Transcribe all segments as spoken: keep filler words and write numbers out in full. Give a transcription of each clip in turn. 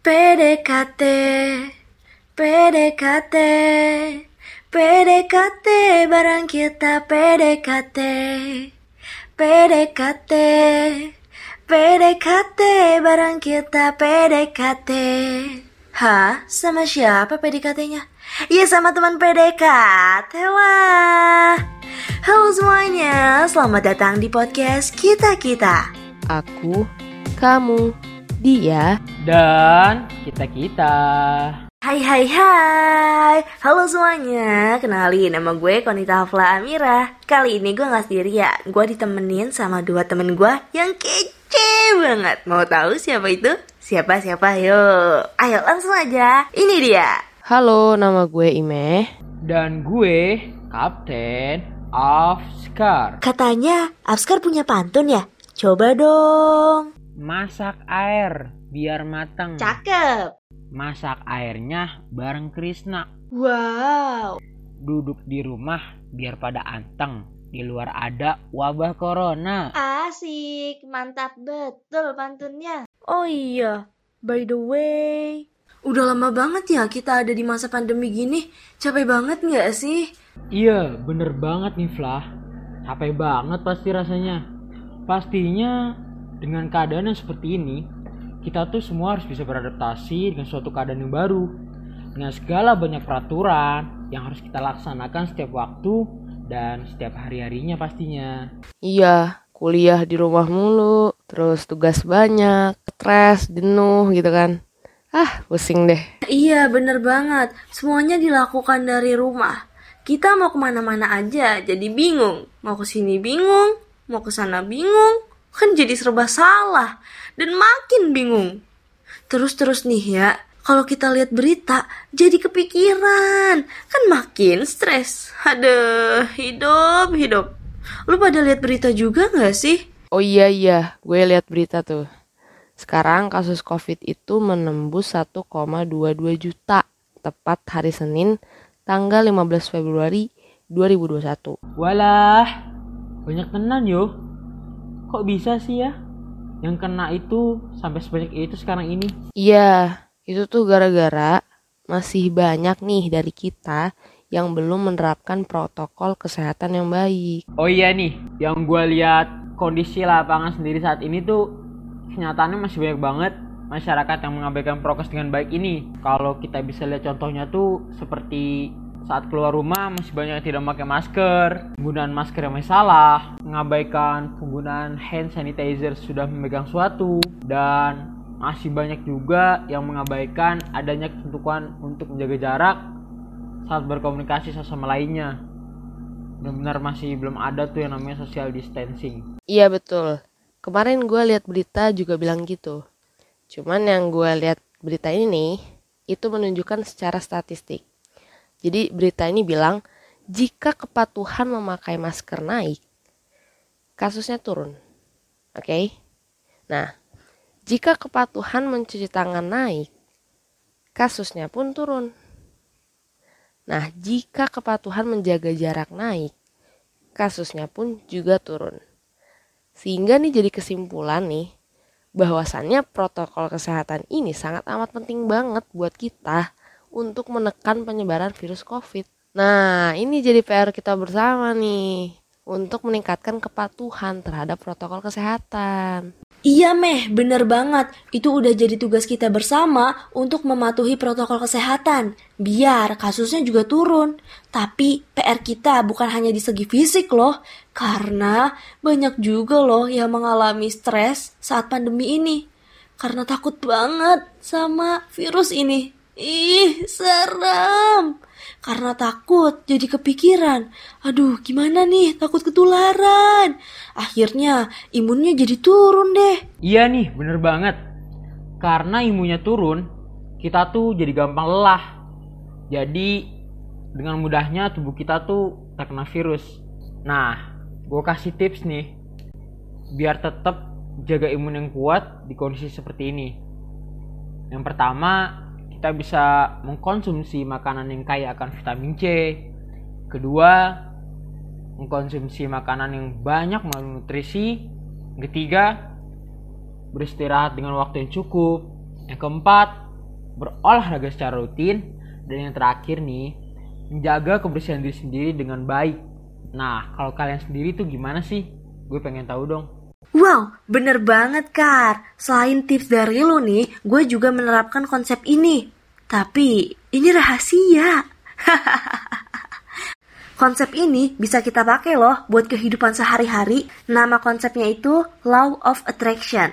P D K T, P D K T, P D K T, barang kita P D K T, P D K T, P D K T, barang kita P D K T. Hah? Sama siapa P D K T-nya? Ya sama teman P D K T lah. Halo semuanya, selamat datang di podcast Kita-Kita. Aku, kamu, dia, dan kita-kita. Hai hai hai. Halo semuanya, kenalin nama gue Konita Hafla Amira. Kali ini gue gak sendiri ya, gue ditemenin sama dua temen gue yang kece banget. Mau tahu siapa itu? Siapa-siapa yuk. Ayo langsung aja, ini dia. Halo, nama gue Imeh. Dan gue Kapten Afskar. Katanya Afskar punya pantun ya? Coba dong. Masak air biar matang. Cakep. Masak airnya bareng Krisna. Wow. Duduk di rumah biar pada anteng. Di luar ada wabah corona. Asik, mantap betul pantunnya. Oh iya, by the way, udah lama banget ya kita ada di masa pandemi gini. Capek banget gak sih? Iya, bener banget nih Flah. Capek banget pasti rasanya. Pastinya dengan keadaan yang seperti ini, kita tuh semua harus bisa beradaptasi dengan suatu keadaan yang baru, dengan segala banyak peraturan yang harus kita laksanakan setiap waktu dan setiap hari-harinya pastinya. Iya, kuliah di rumah mulu, terus tugas banyak, stres, jenuh gitu kan. Ah, pusing deh. Iya, bener banget. Semuanya dilakukan dari rumah. Kita mau kemana-mana aja jadi bingung. Mau kesini bingung, mau kesana bingung. Kan jadi serba salah dan makin bingung. Terus-terus nih ya, kalau kita lihat berita jadi kepikiran, kan makin stres. Aduh, hidup-hidup. Lu pada lihat berita juga gak sih? Oh iya iya, gue lihat berita tuh. Sekarang kasus COVID itu menembus satu koma dua dua juta. Tepat hari Senin, tanggal lima belas Februari dua ribu dua puluh satu. Walah, banyak tenan yo. Kok bisa sih ya yang kena itu sampai sebanyak itu sekarang ini? Iya, itu tuh gara-gara masih banyak nih dari kita yang belum menerapkan protokol kesehatan yang baik. Oh iya nih, yang gue lihat kondisi lapangan sendiri saat ini tuh kenyataannya masih banyak banget masyarakat yang mengabaikan prokes dengan baik ini. Kalau kita bisa lihat contohnya tuh seperti saat keluar rumah masih banyak yang tidak memakai masker, penggunaan masker yang masih salah, mengabaikan penggunaan hand sanitizer sudah memegang suatu, dan masih banyak juga yang mengabaikan adanya ketentuan untuk menjaga jarak saat berkomunikasi satu sama lainnya. Benar-benar masih belum ada tuh yang namanya social distancing. Iya betul, kemarin gue lihat berita juga bilang gitu. Cuman yang gue lihat berita ini itu menunjukkan secara statistik. Jadi berita ini bilang, jika kepatuhan memakai masker naik, kasusnya turun. Oke? Okay? Nah, jika kepatuhan mencuci tangan naik, kasusnya pun turun. Nah, jika kepatuhan menjaga jarak naik, kasusnya pun juga turun. Sehingga nih jadi kesimpulan nih, bahwasannya protokol kesehatan ini sangat amat penting banget buat kita untuk menekan penyebaran virus COVID. Nah, ini jadi P R kita bersama nih, untuk meningkatkan kepatuhan terhadap protokol kesehatan. Iya meh, bener banget. Itu udah jadi tugas kita bersama untuk mematuhi protokol kesehatan, biar kasusnya juga turun. Tapi P R kita bukan hanya di segi fisik loh, karena banyak juga loh yang mengalami stres saat pandemi ini, karena takut banget sama virus ini. Ih, serem. Karena takut jadi kepikiran, aduh gimana nih, takut ketularan. Akhirnya imunnya jadi turun deh. Iya nih, bener banget. Karena imunnya turun, kita tuh jadi gampang lelah. Jadi dengan mudahnya tubuh kita tuh terkena virus. Nah, gue kasih tips nih, biar tetap jaga imun yang kuat di kondisi seperti ini. Yang pertama, kita bisa mengkonsumsi makanan yang kaya akan vitamin C. Kedua, mengkonsumsi makanan yang banyak mengandung nutrisi. Ketiga, beristirahat dengan waktu yang cukup. Yang keempat, berolahraga secara rutin, dan yang terakhir nih, menjaga kebersihan diri sendiri dengan baik. Nah, kalau kalian sendiri tuh gimana sih? Gue pengen tahu dong. Wow, bener banget, Kar. Selain tips dari lu nih, gue juga menerapkan konsep ini. Tapi, ini rahasia. Konsep ini bisa kita pakai loh buat kehidupan sehari-hari. Nama konsepnya itu Law of Attraction.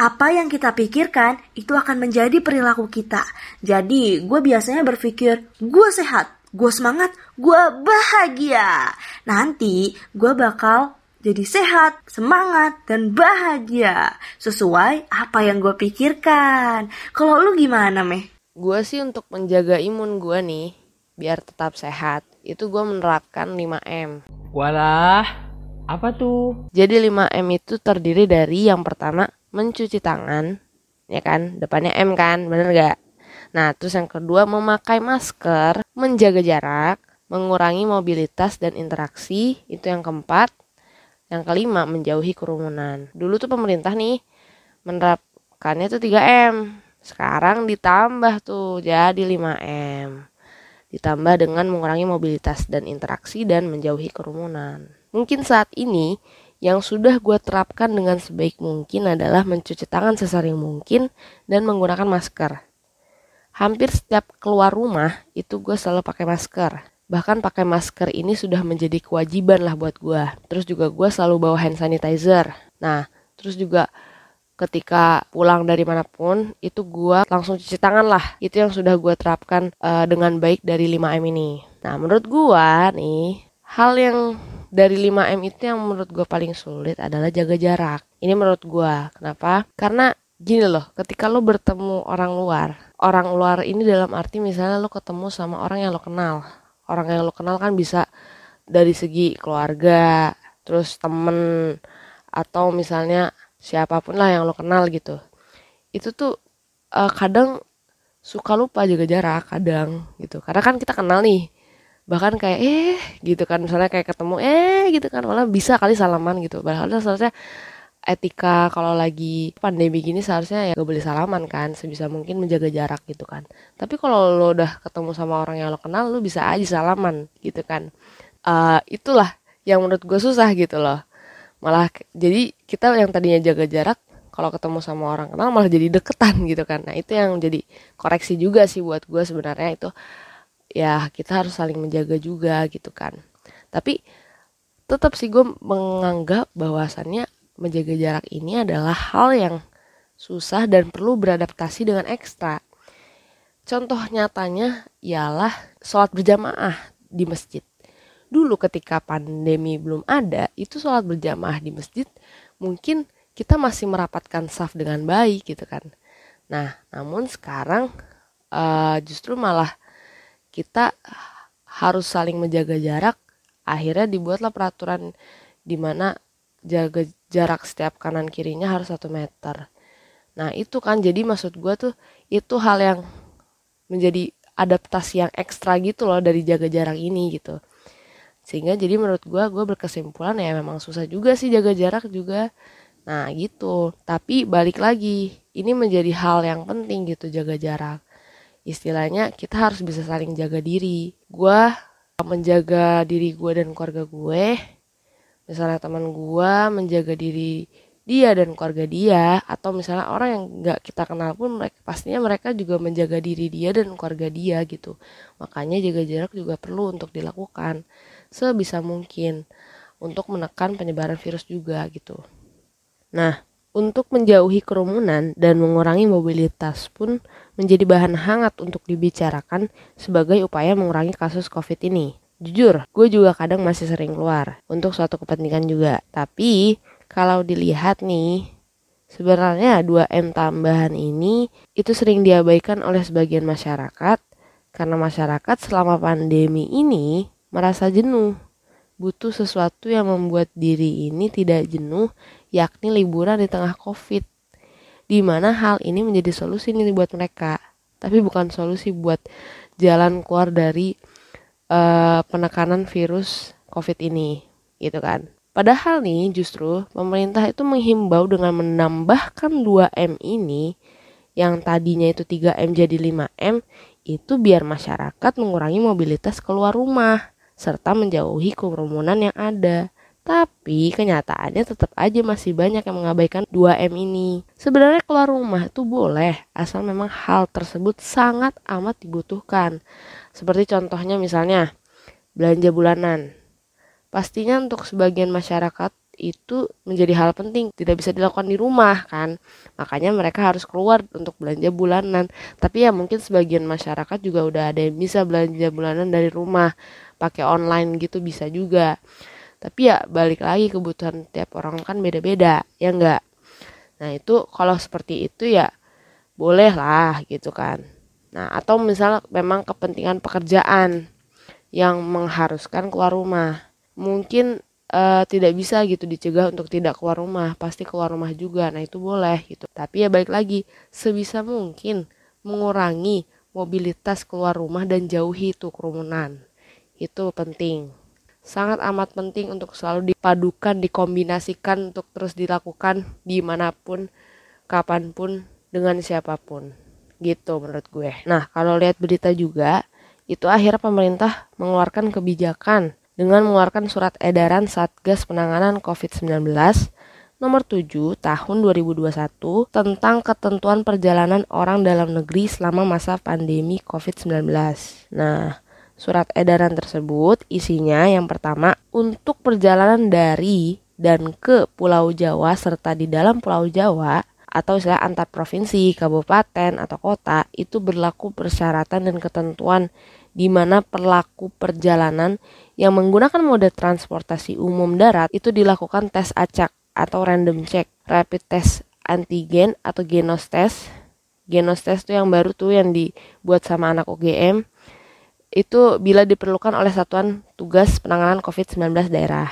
Apa yang kita pikirkan itu akan menjadi perilaku kita. Jadi gue biasanya berpikir gue sehat, gue semangat, gue bahagia. Nanti gue bakal jadi sehat, semangat, dan bahagia sesuai apa yang gue pikirkan. Kalau lu gimana, Meh? Gue sih untuk menjaga imun gue nih biar tetap sehat, itu gue menerapkan lima M. Walah, apa tuh? Jadi lima M itu terdiri dari yang pertama mencuci tangan, ya kan? Depannya M kan, bener gak? Nah, terus yang kedua memakai masker, menjaga jarak, mengurangi mobilitas dan interaksi, itu yang keempat. Yang kelima menjauhi kerumunan. Dulu tuh pemerintah nih menerapkannya tuh tiga M. Sekarang ditambah tuh jadi lima M. Ditambah dengan mengurangi mobilitas dan interaksi dan menjauhi kerumunan. Mungkin saat ini yang sudah gue terapkan dengan sebaik mungkin adalah mencuci tangan sesering mungkin dan menggunakan masker. Hampir setiap keluar rumah itu gue selalu pakai masker. Bahkan pakai masker ini sudah menjadi kewajiban lah buat gue. Terus juga gue selalu bawa hand sanitizer. Nah, terus juga ketika pulang dari manapun, itu gue langsung cuci tangan lah. Itu yang sudah gue terapkan uh, dengan baik dari lima M ini. Nah, menurut gue nih, hal yang dari lima M itu yang menurut gue paling sulit adalah jaga jarak. Ini menurut gue. Kenapa? Karena gini loh, ketika lo bertemu orang luar, orang luar ini dalam arti misalnya lo ketemu sama orang yang lo kenal. Orang yang lo kenal kan bisa dari segi keluarga, terus temen, atau misalnya siapapun lah yang lo kenal gitu. Itu tuh uh, kadang suka lupa jaga jarak kadang gitu. Karena kan kita kenal nih. Bahkan kayak eh gitu kan. Misalnya kayak ketemu eh gitu kan. Malah bisa kali salaman gitu. Padahal seharusnya etika kalau lagi pandemi gini seharusnya ya gak boleh salaman kan. Sebisa mungkin menjaga jarak gitu kan. Tapi kalau lo udah ketemu sama orang yang lo kenal, lo bisa aja salaman gitu kan. uh, Itulah yang menurut gue susah gitu loh. Malah jadi kita yang tadinya jaga jarak, kalau ketemu sama orang kenal malah jadi deketan gitu kan. Nah, itu yang jadi koreksi juga sih buat gue sebenarnya itu. Ya, kita harus saling menjaga juga gitu kan. Tapi tetap sih gue menganggap bahwasannya menjaga jarak ini adalah hal yang susah dan perlu beradaptasi dengan ekstra. Contoh nyatanya ialah sholat berjamaah di masjid. Dulu ketika pandemi belum ada, itu sholat berjamaah di masjid mungkin kita masih merapatkan saf dengan baik gitu kan. Nah, namun sekarang uh, justru malah kita harus saling menjaga jarak. Akhirnya dibuatlah peraturan di mana jaga jarak setiap kanan kirinya harus satu meter. Nah, itu kan jadi maksud gue tuh itu hal yang menjadi adaptasi yang ekstra gitu loh dari jaga jarak ini gitu. Sehingga jadi menurut gue, gue berkesimpulan ya memang susah juga sih jaga jarak juga. Nah gitu, tapi balik lagi, ini menjadi hal yang penting gitu jaga jarak. Istilahnya kita harus bisa saling jaga diri. Gue menjaga diri gue dan keluarga gue. Misalnya teman gue menjaga diri dia dan keluarga dia. Atau misalnya orang yang gak kita kenal pun mereka, pastinya mereka juga menjaga diri dia dan keluarga dia gitu. Makanya jaga jarak juga perlu untuk dilakukan sebisa mungkin untuk menekan penyebaran virus juga gitu. Nah, untuk menjauhi kerumunan dan mengurangi mobilitas pun menjadi bahan hangat untuk dibicarakan sebagai upaya mengurangi kasus COVID ini. Jujur, gue juga kadang masih sering keluar untuk suatu kepentingan juga. Tapi kalau dilihat nih, sebenarnya dua M tambahan ini itu sering diabaikan oleh sebagian masyarakat karena masyarakat selama pandemi ini merasa jenuh, butuh sesuatu yang membuat diri ini tidak jenuh, yakni liburan di tengah COVID. Di mana hal ini menjadi solusi nih buat mereka, tapi bukan solusi buat jalan keluar dari uh, penekanan virus COVID ini, gitu kan. Padahal nih justru pemerintah itu menghimbau dengan menambahkan dua M ini yang tadinya itu tiga M jadi lima M itu biar masyarakat mengurangi mobilitas keluar rumah serta menjauhi kerumunan yang ada. Tapi kenyataannya tetap aja masih banyak yang mengabaikan dua M ini. Sebenarnya keluar rumah itu boleh, asal memang hal tersebut sangat amat dibutuhkan. Seperti contohnya misalnya, belanja bulanan. Pastinya untuk sebagian masyarakat itu menjadi hal penting, tidak bisa dilakukan di rumah kan. Makanya mereka harus keluar untuk belanja bulanan. Tapi ya mungkin sebagian masyarakat juga udah ada yang bisa belanja bulanan dari rumah, pakai online gitu bisa juga. Tapi ya balik lagi kebutuhan tiap orang kan beda-beda, ya enggak? Nah itu kalau seperti itu ya boleh lah gitu kan. Nah atau misalnya memang kepentingan pekerjaan yang mengharuskan keluar rumah. Mungkin e, tidak bisa gitu dicegah untuk tidak keluar rumah, pasti keluar rumah juga, nah itu boleh gitu. Tapi ya balik lagi, sebisa mungkin mengurangi mobilitas keluar rumah dan jauhi itu kerumunan. Itu penting. Sangat amat penting untuk selalu dipadukan, dikombinasikan untuk terus dilakukan dimanapun, kapanpun, dengan siapapun. Gitu menurut gue. Nah, kalau lihat berita juga, itu akhirnya pemerintah mengeluarkan kebijakan dengan mengeluarkan surat edaran Satgas Penanganan covid sembilan belas nomor tujuh tahun dua ribu dua puluh satu tentang ketentuan perjalanan orang dalam negeri selama masa pandemi covid sembilan belas. Nah, surat edaran tersebut isinya yang pertama, untuk perjalanan dari dan ke Pulau Jawa serta di dalam Pulau Jawa atau istilah antar provinsi, kabupaten, atau kota itu berlaku persyaratan dan ketentuan di mana pelaku perjalanan yang menggunakan moda transportasi umum darat itu dilakukan tes acak atau random check, rapid test antigen atau genos test. Genos test itu yang baru tuh yang dibuat sama anak U G M. Itu bila diperlukan oleh Satuan Tugas Penanganan covid sembilan belas daerah.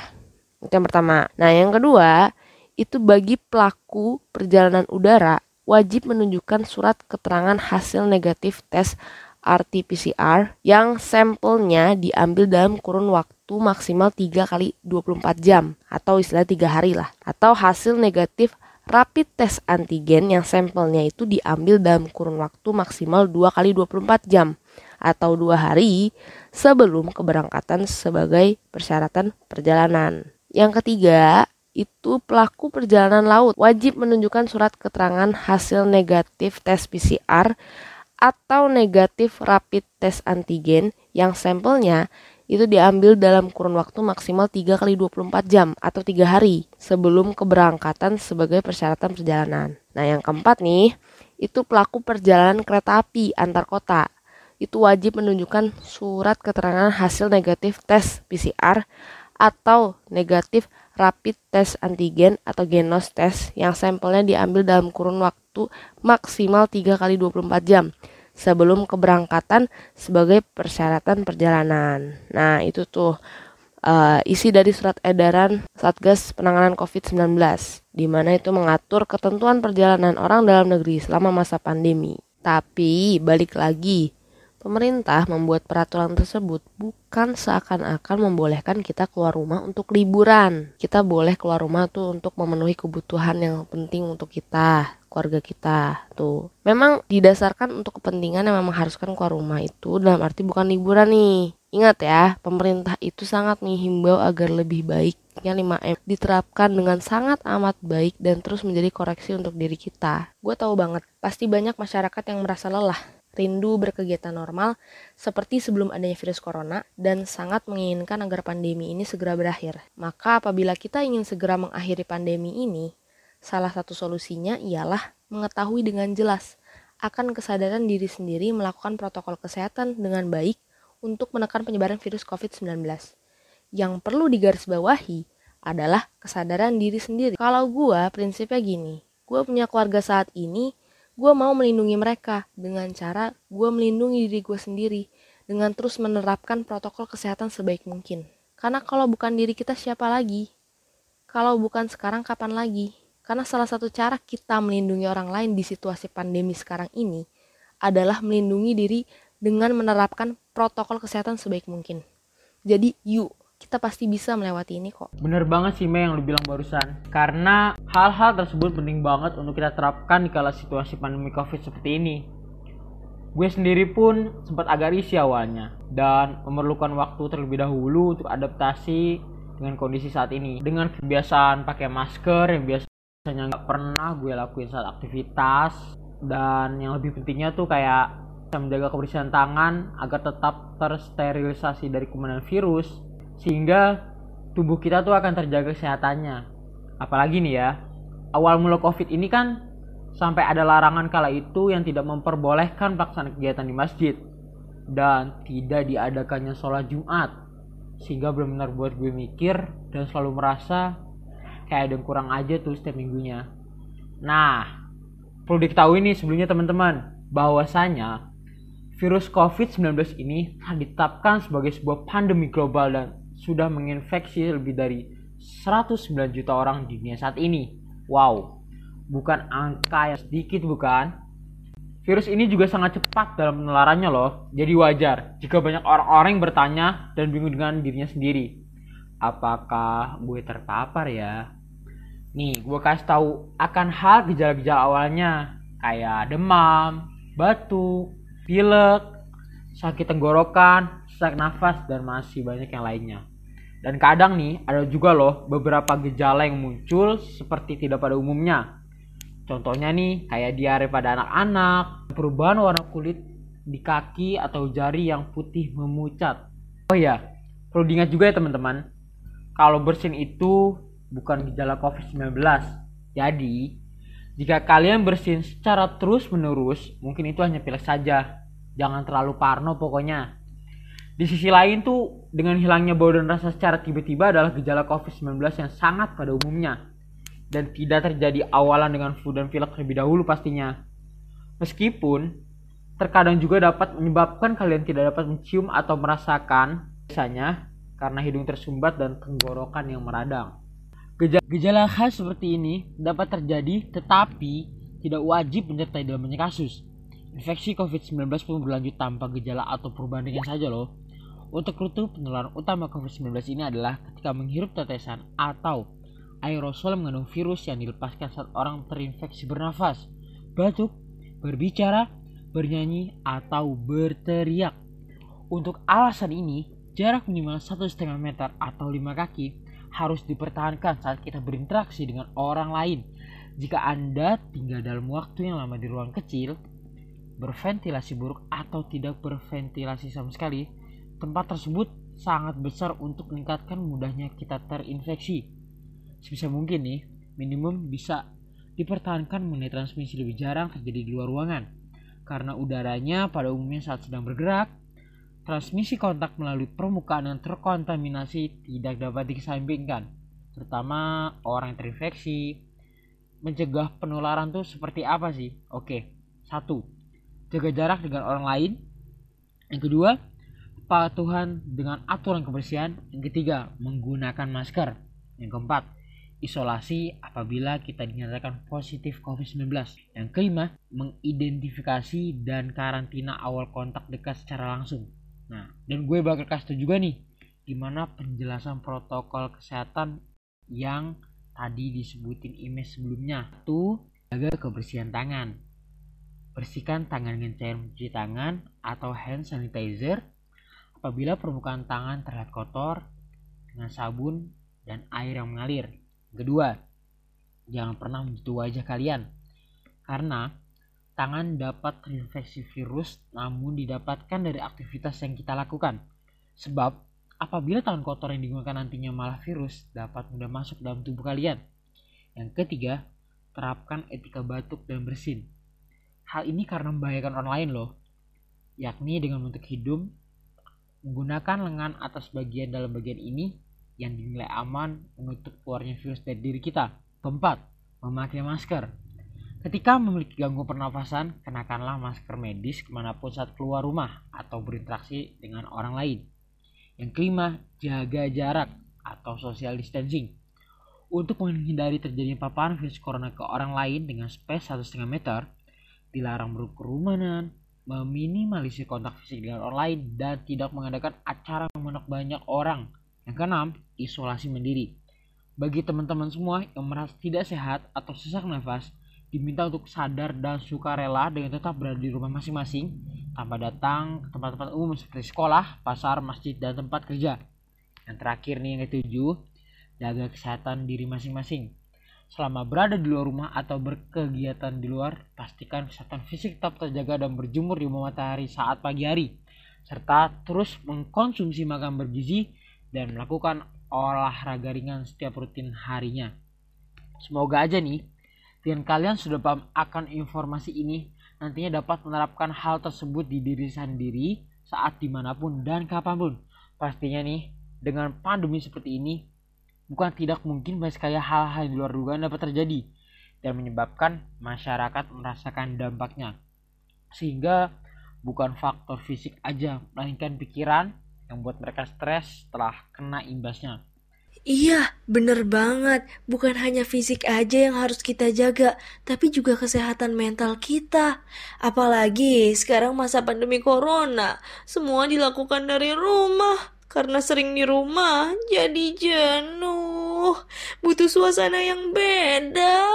Itu yang pertama. Nah, yang kedua, itu bagi pelaku perjalanan udara wajib menunjukkan surat keterangan hasil negatif tes R T P C R yang sampelnya diambil dalam kurun waktu maksimal tiga kali dua puluh empat jam atau istilah tiga hari lah. Atau hasil negatif rapid test antigen yang sampelnya itu diambil dalam kurun waktu maksimal dua kali dua puluh empat jam. Atau dua hari sebelum keberangkatan sebagai persyaratan perjalanan. Yang ketiga, itu pelaku perjalanan laut wajib menunjukkan surat keterangan hasil negatif tes P C R atau negatif rapid test antigen yang sampelnya itu diambil dalam kurun waktu maksimal tiga kali dua puluh empat jam atau tiga hari sebelum keberangkatan sebagai persyaratan perjalanan. Nah, yang keempat nih, itu pelaku perjalanan kereta api antar kota itu wajib menunjukkan surat keterangan hasil negatif tes P C R atau negatif rapid test antigen atau genos test yang sampelnya diambil dalam kurun waktu maksimal tiga kali dua puluh empat jam sebelum keberangkatan sebagai persyaratan perjalanan. Nah, itu tuh uh, isi dari surat edaran Satgas Penanganan covid sembilan belas di mana itu mengatur ketentuan perjalanan orang dalam negeri selama masa pandemi. Tapi balik lagi, pemerintah membuat peraturan tersebut bukan seakan-akan membolehkan kita keluar rumah untuk liburan. Kita boleh keluar rumah tuh untuk memenuhi kebutuhan yang penting untuk kita, keluarga kita tuh. Memang didasarkan untuk kepentingan yang memang haruskan keluar rumah itu dalam arti bukan liburan nih. Ingat ya, pemerintah itu sangat menghimbau agar lebih baiknya lima M diterapkan dengan sangat amat baik dan terus menjadi koreksi untuk diri kita. Gue tahu banget, pasti banyak masyarakat yang merasa lelah, rindu berkegiatan normal seperti sebelum adanya virus corona dan sangat menginginkan agar pandemi ini segera berakhir. Maka apabila kita ingin segera mengakhiri pandemi ini, salah satu solusinya ialah mengetahui dengan jelas akan kesadaran diri sendiri melakukan protokol kesehatan dengan baik untuk menekan penyebaran virus covid sembilan belas. Yang perlu digarisbawahi adalah kesadaran diri sendiri. Kalau gua prinsipnya gini, gua punya keluarga saat ini, gue mau melindungi mereka dengan cara gue melindungi diri gue sendiri dengan terus menerapkan protokol kesehatan sebaik mungkin. Karena kalau bukan diri kita siapa lagi? Kalau bukan sekarang kapan lagi? Karena salah satu cara kita melindungi orang lain di situasi pandemi sekarang ini adalah melindungi diri dengan menerapkan protokol kesehatan sebaik mungkin. Jadi yuk, kita pasti bisa melewati ini kok. Bener banget sih Mei yang lu bilang barusan. Karena hal-hal tersebut penting banget untuk kita terapkan di kala situasi pandemi COVID seperti ini. Gue sendiri pun sempat agak risih awalnya dan memerlukan waktu terlebih dahulu untuk adaptasi dengan kondisi saat ini. Dengan kebiasaan pakai masker yang biasanya nggak pernah gue lakuin saat aktivitas, dan yang lebih pentingnya tuh kayak menjaga kebersihan tangan agar tetap tersterilisasi dari kuman dan virus, sehingga tubuh kita tuh akan terjaga kesehatannya. Apalagi nih ya, awal mula COVID ini kan sampai ada larangan kala itu yang tidak memperbolehkan pelaksanaan kegiatan di masjid dan tidak diadakannya sholat Jumat, sehingga benar-benar buat gue mikir dan selalu merasa kayak ada yang kurang aja tuh setiap minggunya. Nah, perlu diketahui nih sebelumnya teman-teman, bahwasanya virus covid sembilan belas ini ditetapkan sebagai sebuah pandemi global dan sudah menginfeksi lebih dari seratus sembilan juta orang di dunia saat ini. Wow, bukan angka yang sedikit bukan? Virus ini juga sangat cepat dalam penularannya loh, jadi wajar jika banyak orang-orang yang bertanya dan bingung dengan dirinya sendiri. Apakah gue terpapar ya? Nih, gue kasih tahu akan hal gejala-gejala awalnya, kayak demam, batuk, pilek, sakit tenggorokan, sesak nafas, dan masih banyak yang lainnya. Dan kadang nih ada juga loh beberapa gejala yang muncul seperti tidak pada umumnya. Contohnya nih kayak diare pada anak-anak, perubahan warna kulit di kaki atau jari yang putih memucat. Oh iya, perlu diingat juga ya teman-teman, kalau bersin itu bukan gejala covid sembilan belas. Jadi, jika kalian bersin secara terus-menerus, mungkin itu hanya pilek saja. Jangan terlalu parno pokoknya. Di sisi lain tuh, dengan hilangnya bau dan rasa secara tiba-tiba adalah gejala covid sembilan belas yang sangat pada umumnya. Dan tidak terjadi awalan dengan flu dan pilek terlebih dahulu pastinya. Meskipun, terkadang juga dapat menyebabkan kalian tidak dapat mencium atau merasakan, biasanya karena hidung tersumbat dan tenggorokan yang meradang. Gejala khas seperti ini dapat terjadi tetapi tidak wajib menyertai dalam banyak kasus. Infeksi covid sembilan belas pun berlanjut tanpa gejala atau perubahan ringan saja loh. Untuk rute penularan utama covid sembilan belas ini adalah ketika menghirup tetesan atau aerosol mengandung virus yang dilepaskan saat orang terinfeksi bernafas, batuk, berbicara, bernyanyi, atau berteriak. Untuk alasan ini, jarak minimal satu koma lima meter atau lima kaki harus dipertahankan saat kita berinteraksi dengan orang lain. Jika Anda tinggal dalam waktu yang lama di ruang kecil, berventilasi buruk atau tidak berventilasi sama sekali, tempat tersebut sangat besar untuk meningkatkan mudahnya kita terinfeksi. Sebisa mungkin nih, minimum bisa dipertahankan mengenai transmisi lebih jarang terjadi di luar ruangan. Karena udaranya pada umumnya saat sedang bergerak, transmisi kontak melalui permukaan yang terkontaminasi tidak dapat dikesampingkan, terutama orang yang terinfeksi. Mencegah penularan tuh seperti apa sih? Oke, satu, jaga jarak dengan orang lain. Yang kedua, patuhan dengan aturan kebersihan. Yang ketiga, menggunakan masker. Yang keempat, isolasi apabila kita dinyatakan positif covid sembilan belas. Yang kelima, mengidentifikasi dan karantina awal kontak dekat secara langsung. Nah, dan gue bakal kasih tau juga nih gimana penjelasan protokol kesehatan yang tadi disebutin Imes sebelumnya. Satu, jaga kebersihan tangan. Bersihkan tangan dengan cair mencuci tangan atau hand sanitizer apabila permukaan tangan terlihat kotor dengan sabun dan air yang mengalir. Kedua, jangan pernah menyentuh wajah kalian karena tangan dapat terinfeksi virus namun didapatkan dari aktivitas yang kita lakukan. Sebab apabila tangan kotor yang digunakan nantinya malah virus dapat mudah masuk dalam tubuh kalian. Yang ketiga, terapkan etika batuk dan bersin. Hal ini karena membahayakan orang lain loh, yakni dengan menutup hidung, menggunakan lengan atas bagian dalam bagian ini yang dinilai aman menutup keluarnya virus dari diri kita. Keempat, memakai masker. Ketika memiliki gangguan pernafasan, kenakanlah masker medis kemanapun saat keluar rumah atau berinteraksi dengan orang lain. Yang kelima, jaga jarak atau social distancing. Untuk menghindari terjadinya paparan virus corona ke orang lain dengan space satu koma lima meter, dilarang berkerumunan, meminimalisir kontak fisik dengan orang lain, dan tidak mengadakan acara yang menampung banyak orang. Yang keenam, isolasi mandiri. Bagi teman-teman semua yang merasa tidak sehat atau sesak nafas, diminta untuk sadar dan sukarela dengan tetap berada di rumah masing-masing tanpa datang ke tempat-tempat umum seperti sekolah, pasar, masjid, dan tempat kerja. Yang terakhir nih, yang ketujuh, jaga kesehatan diri masing-masing. Selama berada di luar rumah atau berkegiatan di luar, pastikan kesehatan fisik tetap terjaga dan berjemur di bawah matahari saat pagi hari, serta terus mengkonsumsi makanan bergizi dan melakukan olahraga ringan setiap rutin harinya. Semoga aja nih dengan kalian sudah paham akan informasi ini, nantinya dapat menerapkan hal tersebut di diri sendiri saat dimanapun dan kapanpun. Pastinya nih, dengan pandemi seperti ini, bukan tidak mungkin banyak sekali hal-hal di luar dugaan dapat terjadi dan menyebabkan masyarakat merasakan dampaknya. Sehingga bukan faktor fisik aja, melainkan pikiran yang buat mereka stres setelah kena imbasnya. Iya, bener banget. Bukan hanya fisik aja yang harus kita jaga, tapi juga kesehatan mental kita. Apalagi sekarang masa pandemi corona, semua dilakukan dari rumah. Karena sering di rumah, jadi jenuh. Butuh suasana yang beda.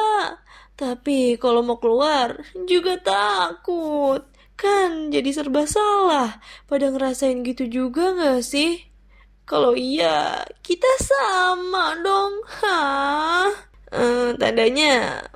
Tapi kalau mau keluar, juga takut. Kan jadi serba salah. Pada ngerasain gitu juga gak sih? Kalau iya, kita sama dong, hah? Uh, tandanya,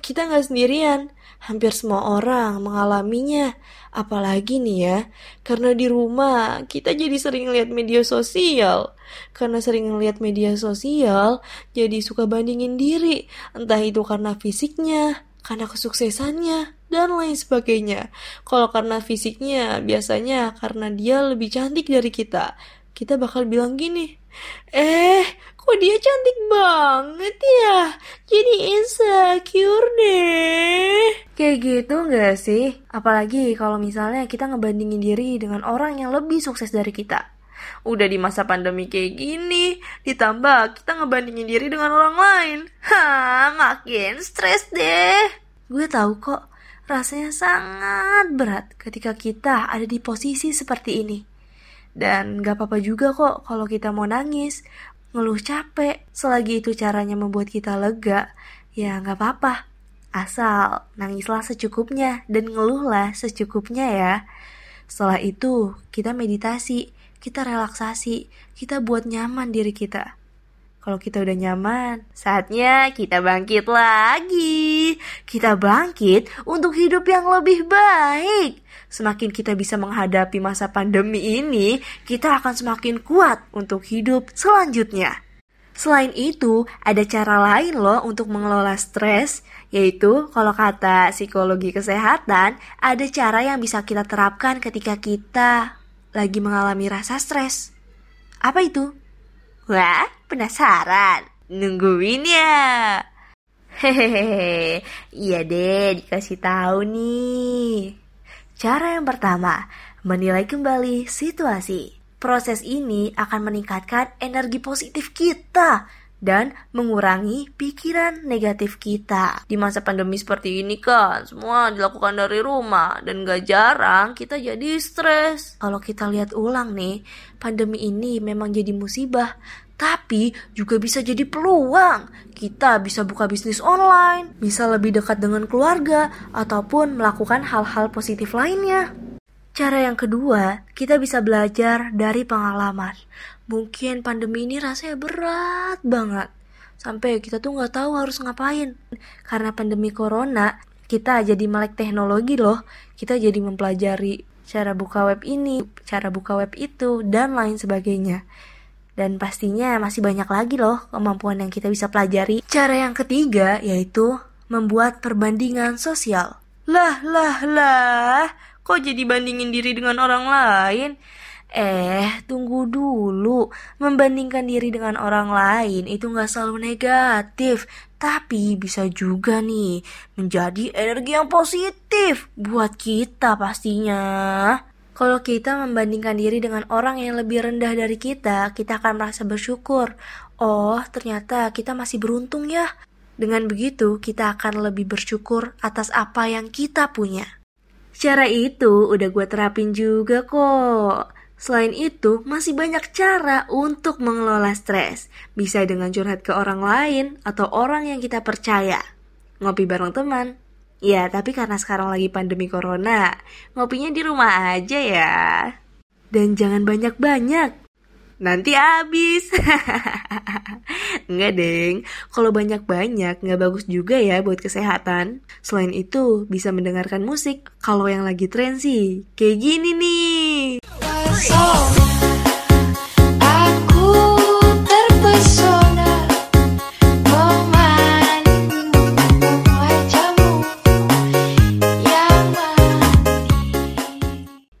kita nggak sendirian. Hampir semua orang mengalaminya. Apalagi nih ya, karena di rumah kita jadi sering lihat media sosial. Karena sering lihat media sosial, jadi suka bandingin diri. Entah itu karena fisiknya, karena kesuksesannya, dan lain sebagainya. Kalau karena fisiknya, biasanya karena dia lebih cantik dari kita. Kita bakal bilang gini, eh kok dia cantik banget ya, jadi insecure deh. Kayak gitu gak sih? Apalagi kalau misalnya kita ngebandingin diri dengan orang yang lebih sukses dari kita. Udah di masa pandemi kayak gini, ditambah kita ngebandingin diri dengan orang lain. Hah, makin stres deh. Gue tahu kok, rasanya sangat berat ketika kita ada di posisi seperti ini. Dan gak apa-apa juga kok kalau kita mau nangis, ngeluh capek, selagi itu caranya membuat kita lega, ya gak apa-apa. Asal nangislah secukupnya dan ngeluhlah secukupnya ya. Setelah itu kita meditasi, kita relaksasi, kita buat nyaman diri kita. Kalau kita udah nyaman, saatnya kita bangkit lagi. Kita bangkit untuk hidup yang lebih baik. Semakin kita bisa menghadapi masa pandemi ini, kita akan semakin kuat untuk hidup selanjutnya. Selain itu, ada cara lain loh untuk mengelola stres, yaitu kalau kata psikologi kesehatan, ada cara yang bisa kita terapkan ketika kita lagi mengalami rasa stres. Apa itu? Wah, penasaran? Nungguin ya. Hehehe, iya deh, dikasih tahu nih. Cara yang pertama, menilai kembali situasi. Proses ini akan meningkatkan energi positif kita dan mengurangi pikiran negatif kita. Di masa pandemi seperti ini kan, semua dilakukan dari rumah, dan gak jarang kita jadi stres. Kalau kita lihat ulang nih, pandemi ini memang jadi musibah, tapi juga bisa jadi peluang. Kita bisa buka bisnis online, bisa lebih dekat dengan keluarga, ataupun melakukan hal-hal positif lainnya. Cara yang kedua, kita bisa belajar dari pengalaman. Mungkin pandemi ini rasanya berat banget, sampai kita tuh gak tahu harus ngapain. Karena pandemi corona, kita jadi melek teknologi loh. Kita jadi mempelajari cara buka web ini, cara buka web itu, dan lain sebagainya. Dan pastinya masih banyak lagi loh kemampuan yang kita bisa pelajari. Cara yang ketiga, yaitu membuat perbandingan sosial. Lah, lah, lah, kok jadi bandingin diri dengan orang lain? Eh, tunggu dulu. Membandingkan diri dengan orang lain itu gak selalu negatif, tapi bisa juga nih menjadi energi yang positif buat kita pastinya. Kalau kita membandingkan diri dengan orang yang lebih rendah dari kita, kita akan merasa bersyukur. Oh, ternyata kita masih beruntung ya. Dengan begitu, kita akan lebih bersyukur atas apa yang kita punya. Cara itu udah gue terapin juga kok. Selain itu, masih banyak cara untuk mengelola stres. Bisa dengan curhat ke orang lain atau orang yang kita percaya. Ngopi bareng teman. Ya, tapi karena sekarang lagi pandemi corona, ngopinya di rumah aja ya. Dan jangan banyak-banyak. Nanti habis. Enggak, deng. Kalau banyak-banyak, nggak bagus juga ya buat kesehatan. Selain itu, bisa mendengarkan musik. Kalau yang lagi tren sih, kayak gini nih. Oh, aku terpesona memandu wajahmu yang manis.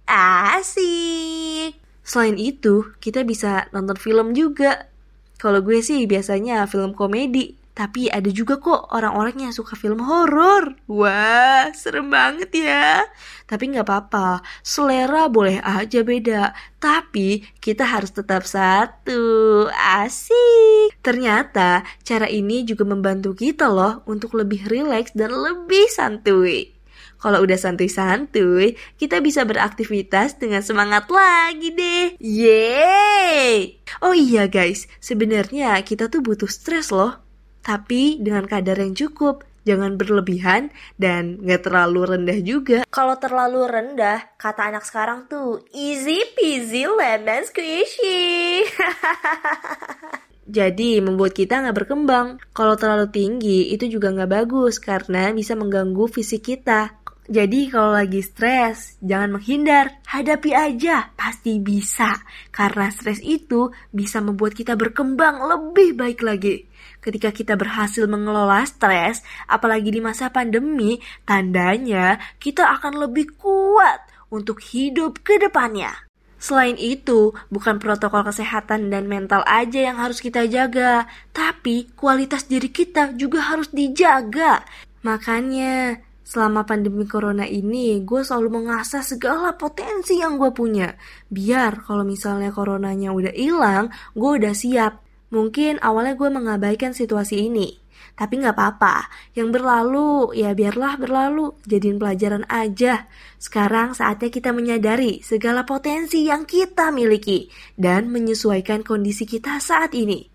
Asik. Selain itu, kita bisa nonton film juga. Kalau gue sih biasanya film komedi, tapi ada juga kok orang-orang yang suka film horor. Wah, serem banget ya. Tapi gak apa-apa, selera boleh aja beda. Tapi kita harus tetap satu. Asik. Ternyata cara ini juga membantu kita loh untuk lebih rileks dan lebih santuy. Kalau udah santuy-santuy, kita bisa beraktivitas dengan semangat lagi deh. Yeay. Oh iya guys, sebenarnya kita tuh butuh stres loh. Tapi dengan kadar yang cukup, jangan berlebihan dan gak terlalu rendah juga. Kalau terlalu rendah, kata anak sekarang tuh easy peasy lemon squishy. Jadi membuat kita gak berkembang. Kalau terlalu tinggi itu juga gak bagus karena bisa mengganggu fisik kita. Jadi kalau lagi stres, jangan menghindar, hadapi aja, pasti bisa. Karena stres itu bisa membuat kita berkembang lebih baik lagi. Ketika kita berhasil mengelola stres, apalagi di masa pandemi, tandanya kita akan lebih kuat untuk hidup ke depannya. Selain itu, bukan protokol kesehatan dan mental aja yang harus kita jaga, tapi kualitas diri kita juga harus dijaga. Makanya, selama pandemi corona ini, gue selalu mengasah segala potensi yang gue punya. Biar kalau misalnya coronanya udah hilang, gue udah siap. Mungkin awalnya gue mengabaikan situasi ini, tapi gak apa-apa. Yang berlalu, ya biarlah berlalu, jadiin pelajaran aja. Sekarang saatnya kita menyadari segala potensi yang kita miliki dan menyesuaikan kondisi kita saat ini.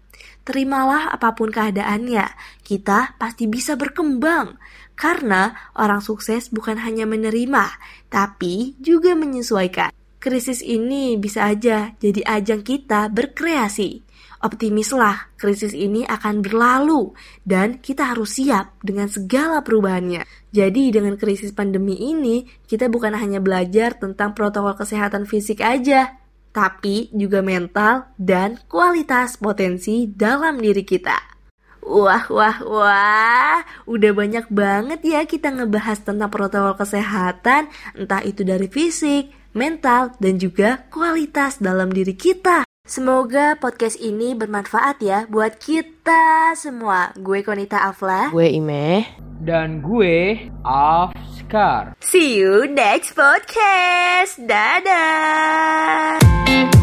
Terimalah apapun keadaannya, kita pasti bisa berkembang. Karena orang sukses bukan hanya menerima, tapi juga menyesuaikan. Krisis ini bisa aja jadi ajang kita berkreasi. Optimislah, krisis ini akan berlalu dan kita harus siap dengan segala perubahannya. Jadi dengan krisis pandemi ini, kita bukan hanya belajar tentang protokol kesehatan fisik aja, tapi juga mental dan kualitas potensi dalam diri kita. Wah, wah, wah, udah banyak banget ya kita ngebahas tentang protokol kesehatan, entah itu dari fisik, mental, dan juga kualitas dalam diri kita. Semoga podcast ini bermanfaat ya buat kita semua. Gue Konita Afla, gue Imeh, dan gue Afskar. See you next podcast. Dadah.